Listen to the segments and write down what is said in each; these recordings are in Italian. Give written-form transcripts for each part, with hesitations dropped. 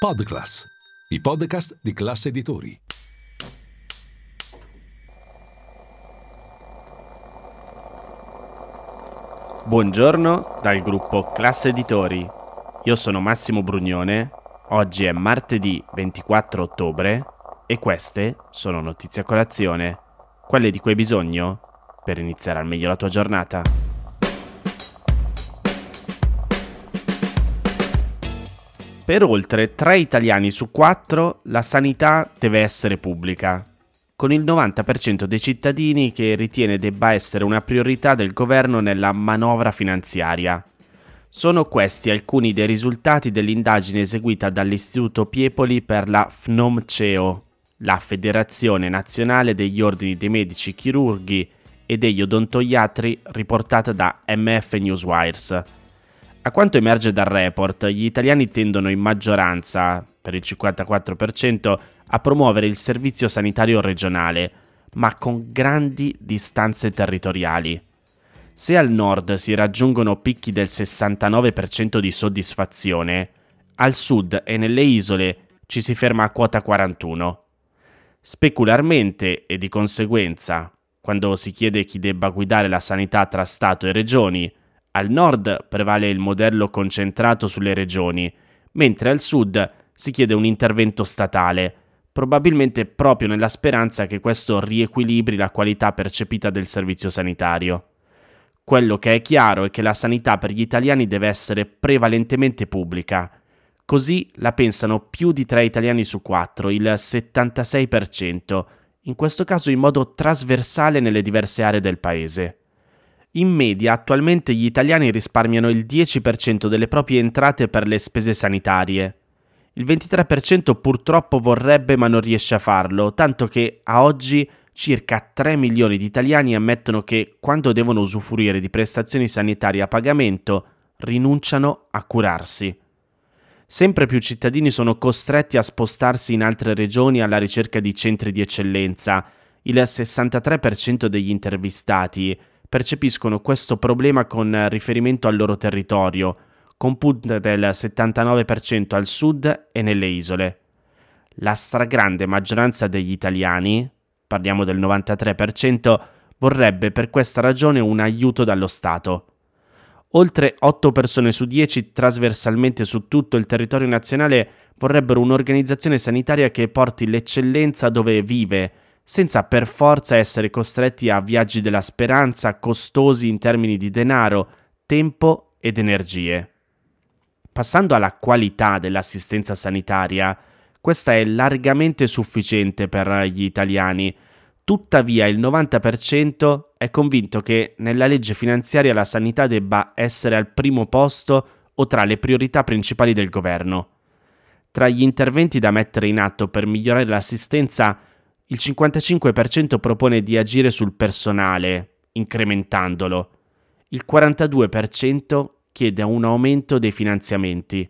PodClass, i podcast di Class Editori. Buongiorno dal gruppo Class Editori. Io sono Massimo Brugnone, oggi è martedì 24 ottobre e queste sono notizie a colazione, quelle di cui hai bisogno per iniziare al meglio la tua giornata. Per oltre 3 italiani su 4 la sanità deve essere pubblica, con il 90% dei cittadini che ritiene debba essere una priorità del governo nella manovra finanziaria. Sono questi alcuni dei risultati dell'indagine eseguita dall'Istituto Piepoli per la FNOMCEO, la Federazione Nazionale degli Ordini dei Medici Chirurghi e degli Odontoiatri, riportata da MF Newswires. A quanto emerge dal report, gli italiani tendono in maggioranza, per il 54%, a promuovere il servizio sanitario regionale, ma con grandi distanze territoriali. Se al nord si raggiungono picchi del 69% di soddisfazione, al sud e nelle isole ci si ferma a quota 41. Specularmente e di conseguenza, quando si chiede chi debba guidare la sanità tra Stato e Regioni, al nord prevale il modello concentrato sulle Regioni, mentre al sud si chiede un intervento statale, probabilmente proprio nella speranza che questo riequilibri la qualità percepita del servizio sanitario. Quello che è chiaro è che la sanità per gli italiani deve essere prevalentemente pubblica. Così la pensano più di 3 italiani su 4, il 76%, in questo caso in modo trasversale nelle diverse aree del paese. In media attualmente gli italiani risparmiano il 10% delle proprie entrate per le spese sanitarie. Il 23% purtroppo vorrebbe ma non riesce a farlo, tanto che a oggi circa 3 milioni di italiani ammettono che quando devono usufruire di prestazioni sanitarie a pagamento rinunciano a curarsi. Sempre più cittadini sono costretti a spostarsi in altre regioni alla ricerca di centri di eccellenza. Il 63% degli intervistati percepiscono questo problema con riferimento al loro territorio, con punte del 79% al sud e nelle isole. La stragrande maggioranza degli italiani, parliamo del 93%, vorrebbe per questa ragione un aiuto dallo Stato. Oltre 8 persone su 10 trasversalmente su tutto il territorio nazionale vorrebbero un'organizzazione sanitaria che porti l'eccellenza dove vive, senza per forza essere costretti a viaggi della speranza costosi in termini di denaro, tempo ed energie. Passando alla qualità dell'assistenza sanitaria, questa è largamente sufficiente per gli italiani. Tuttavia il 90% è convinto che nella legge finanziaria la sanità debba essere al primo posto o tra le priorità principali del governo. Tra gli interventi da mettere in atto per migliorare l'assistenza, il 55% propone di agire sul personale, incrementandolo. Il 42% chiede un aumento dei finanziamenti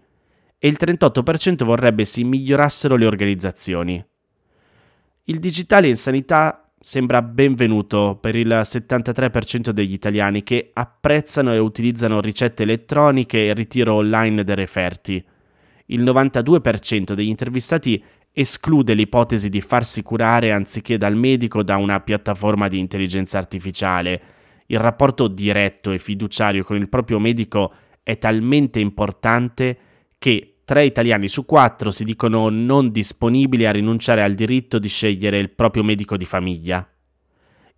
e il 38% vorrebbe si migliorassero le organizzazioni. Il digitale in sanità sembra benvenuto per il 73% degli italiani che apprezzano e utilizzano ricette elettroniche e ritiro online dei referti. Il 92% degli intervistati esclude l'ipotesi di farsi curare anziché dal medico da una piattaforma di intelligenza artificiale. Il rapporto diretto e fiduciario con il proprio medico è talmente importante che 3 italiani su 4 si dicono non disponibili a rinunciare al diritto di scegliere il proprio medico di famiglia.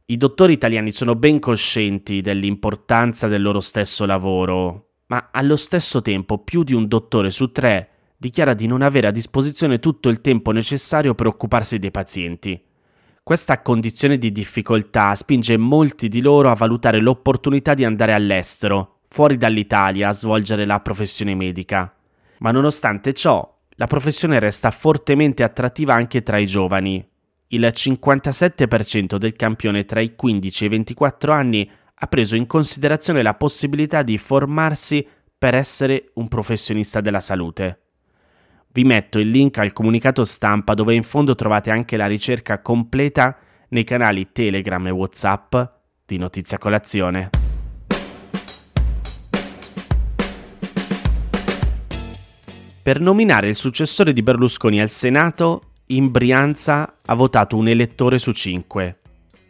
I dottori italiani sono ben coscienti dell'importanza del loro stesso lavoro, ma allo stesso tempo più di un dottore su 3 dichiara di non avere a disposizione tutto il tempo necessario per occuparsi dei pazienti. Questa condizione di difficoltà spinge molti di loro a valutare l'opportunità di andare all'estero, fuori dall'Italia, a svolgere la professione medica. Ma nonostante ciò, la professione resta fortemente attrattiva anche tra i giovani. Il 57% del campione tra i 15 e i 24 anni ha preso in considerazione la possibilità di formarsi per essere un professionista della salute. Vi metto il link al comunicato stampa dove in fondo trovate anche la ricerca completa nei canali Telegram e WhatsApp di Notizie a Colazione. Per nominare il successore di Berlusconi al Senato, in Brianza ha votato un elettore su 5,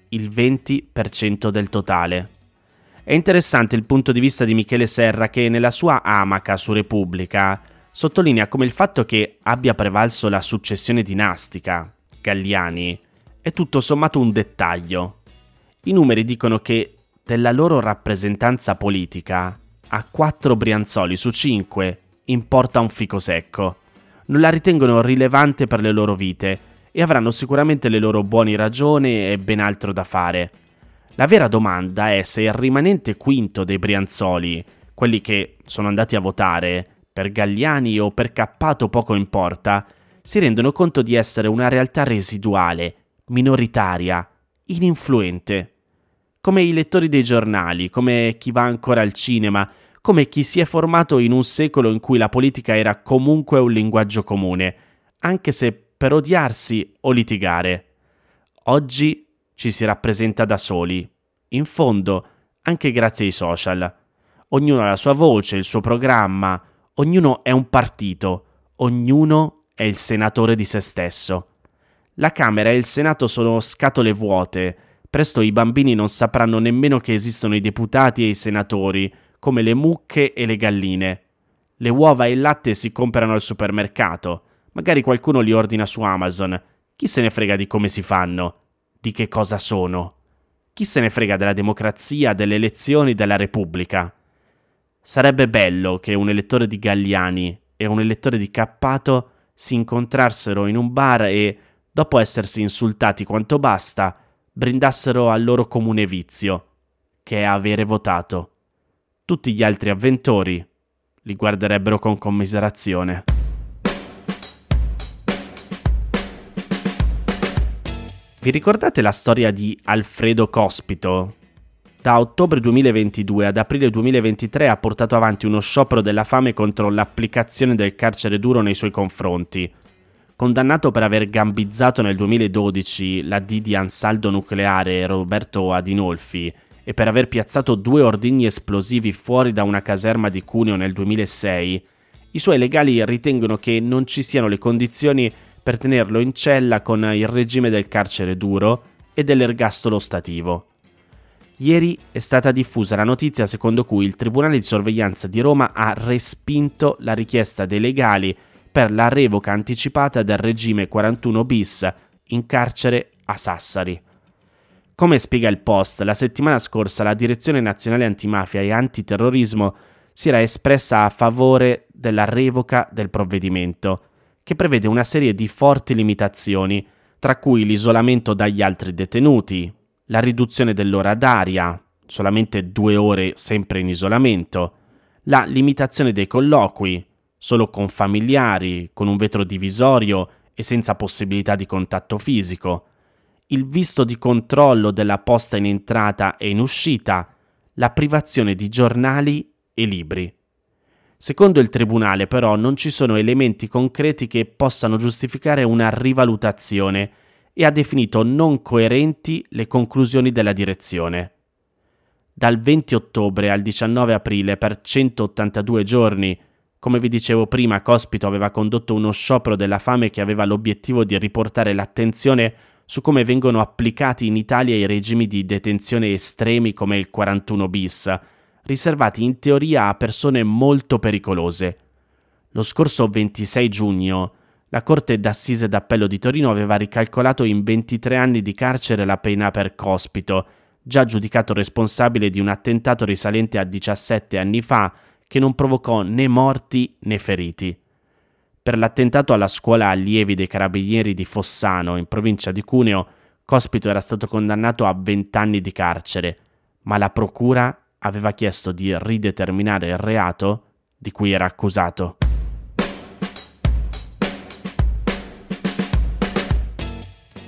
il 20% del totale. È interessante il punto di vista di Michele Serra che nella sua amaca su Repubblica sottolinea come il fatto che abbia prevalso la successione dinastica, Galliani, è tutto sommato un dettaglio. I numeri dicono che della loro rappresentanza politica a 4 brianzoli su 5 importa un fico secco. Non la ritengono rilevante per le loro vite e avranno sicuramente le loro buone ragioni e ben altro da fare. La vera domanda è se il rimanente quinto dei brianzoli, quelli che sono andati a votare, per Galliani o per Cappato poco importa, si rendono conto di essere una realtà residuale, minoritaria, ininfluente. Come i lettori dei giornali, come chi va ancora al cinema, come chi si è formato in un secolo in cui la politica era comunque un linguaggio comune, anche se per odiarsi o litigare. Oggi ci si rappresenta da soli, in fondo anche grazie ai social. Ognuno ha la sua voce, il suo programma, ognuno è un partito, ognuno è il senatore di se stesso. La Camera e il Senato sono scatole vuote, presto i bambini non sapranno nemmeno che esistono i deputati e i senatori, come le mucche e le galline. Le uova e il latte si comprano al supermercato, magari qualcuno li ordina su Amazon. Chi se ne frega di come si fanno, di che cosa sono? Chi se ne frega della democrazia, delle elezioni, della Repubblica? Sarebbe bello che un elettore di Galliani e un elettore di Cappato si incontrassero in un bar e, dopo essersi insultati quanto basta, brindassero al loro comune vizio, che è avere votato. Tutti gli altri avventori li guarderebbero con commiserazione. Vi ricordate la storia di Alfredo Cospito? Da ottobre 2022 ad aprile 2023 ha portato avanti uno sciopero della fame contro l'applicazione del carcere duro nei suoi confronti. Condannato per aver gambizzato nel 2012 la D di Ansaldo Nucleare e Roberto Adinolfi, e per aver piazzato 2 ordigni esplosivi fuori da una caserma di Cuneo nel 2006, i suoi legali ritengono che non ci siano le condizioni per tenerlo in cella con il regime del carcere duro e dell'ergastolo stativo. Ieri è stata diffusa la notizia secondo cui il Tribunale di Sorveglianza di Roma ha respinto la richiesta dei legali per la revoca anticipata del regime 41-bis in carcere a Sassari. Come spiega il Post, la settimana scorsa la Direzione Nazionale Antimafia e Antiterrorismo si era espressa a favore della revoca del provvedimento, che prevede una serie di forti limitazioni, tra cui l'isolamento dagli altri detenuti, la riduzione dell'ora d'aria, solamente 2 ore sempre in isolamento, la limitazione dei colloqui, solo con familiari, con un vetro divisorio e senza possibilità di contatto fisico, il visto di controllo della posta in entrata e in uscita, la privazione di giornali e libri. Secondo il tribunale, però, non ci sono elementi concreti che possano giustificare una rivalutazione e ha definito non coerenti le conclusioni della direzione. Dal 20 ottobre al 19 aprile, per 182 giorni, come vi dicevo prima, Cospito aveva condotto uno sciopero della fame che aveva l'obiettivo di riportare l'attenzione su come vengono applicati in Italia i regimi di detenzione estremi come il 41-bis, riservati in teoria a persone molto pericolose. Lo scorso 26 giugno, la Corte d'Assise d'Appello di Torino aveva ricalcolato in 23 anni di carcere la pena per Cospito, già giudicato responsabile di un attentato risalente a 17 anni fa che non provocò né morti né feriti. Per l'attentato alla scuola allievi dei Carabinieri di Fossano, in provincia di Cuneo, Cospito era stato condannato a 20 anni di carcere, ma la procura aveva chiesto di rideterminare il reato di cui era accusato.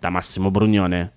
da Massimo Brugnone.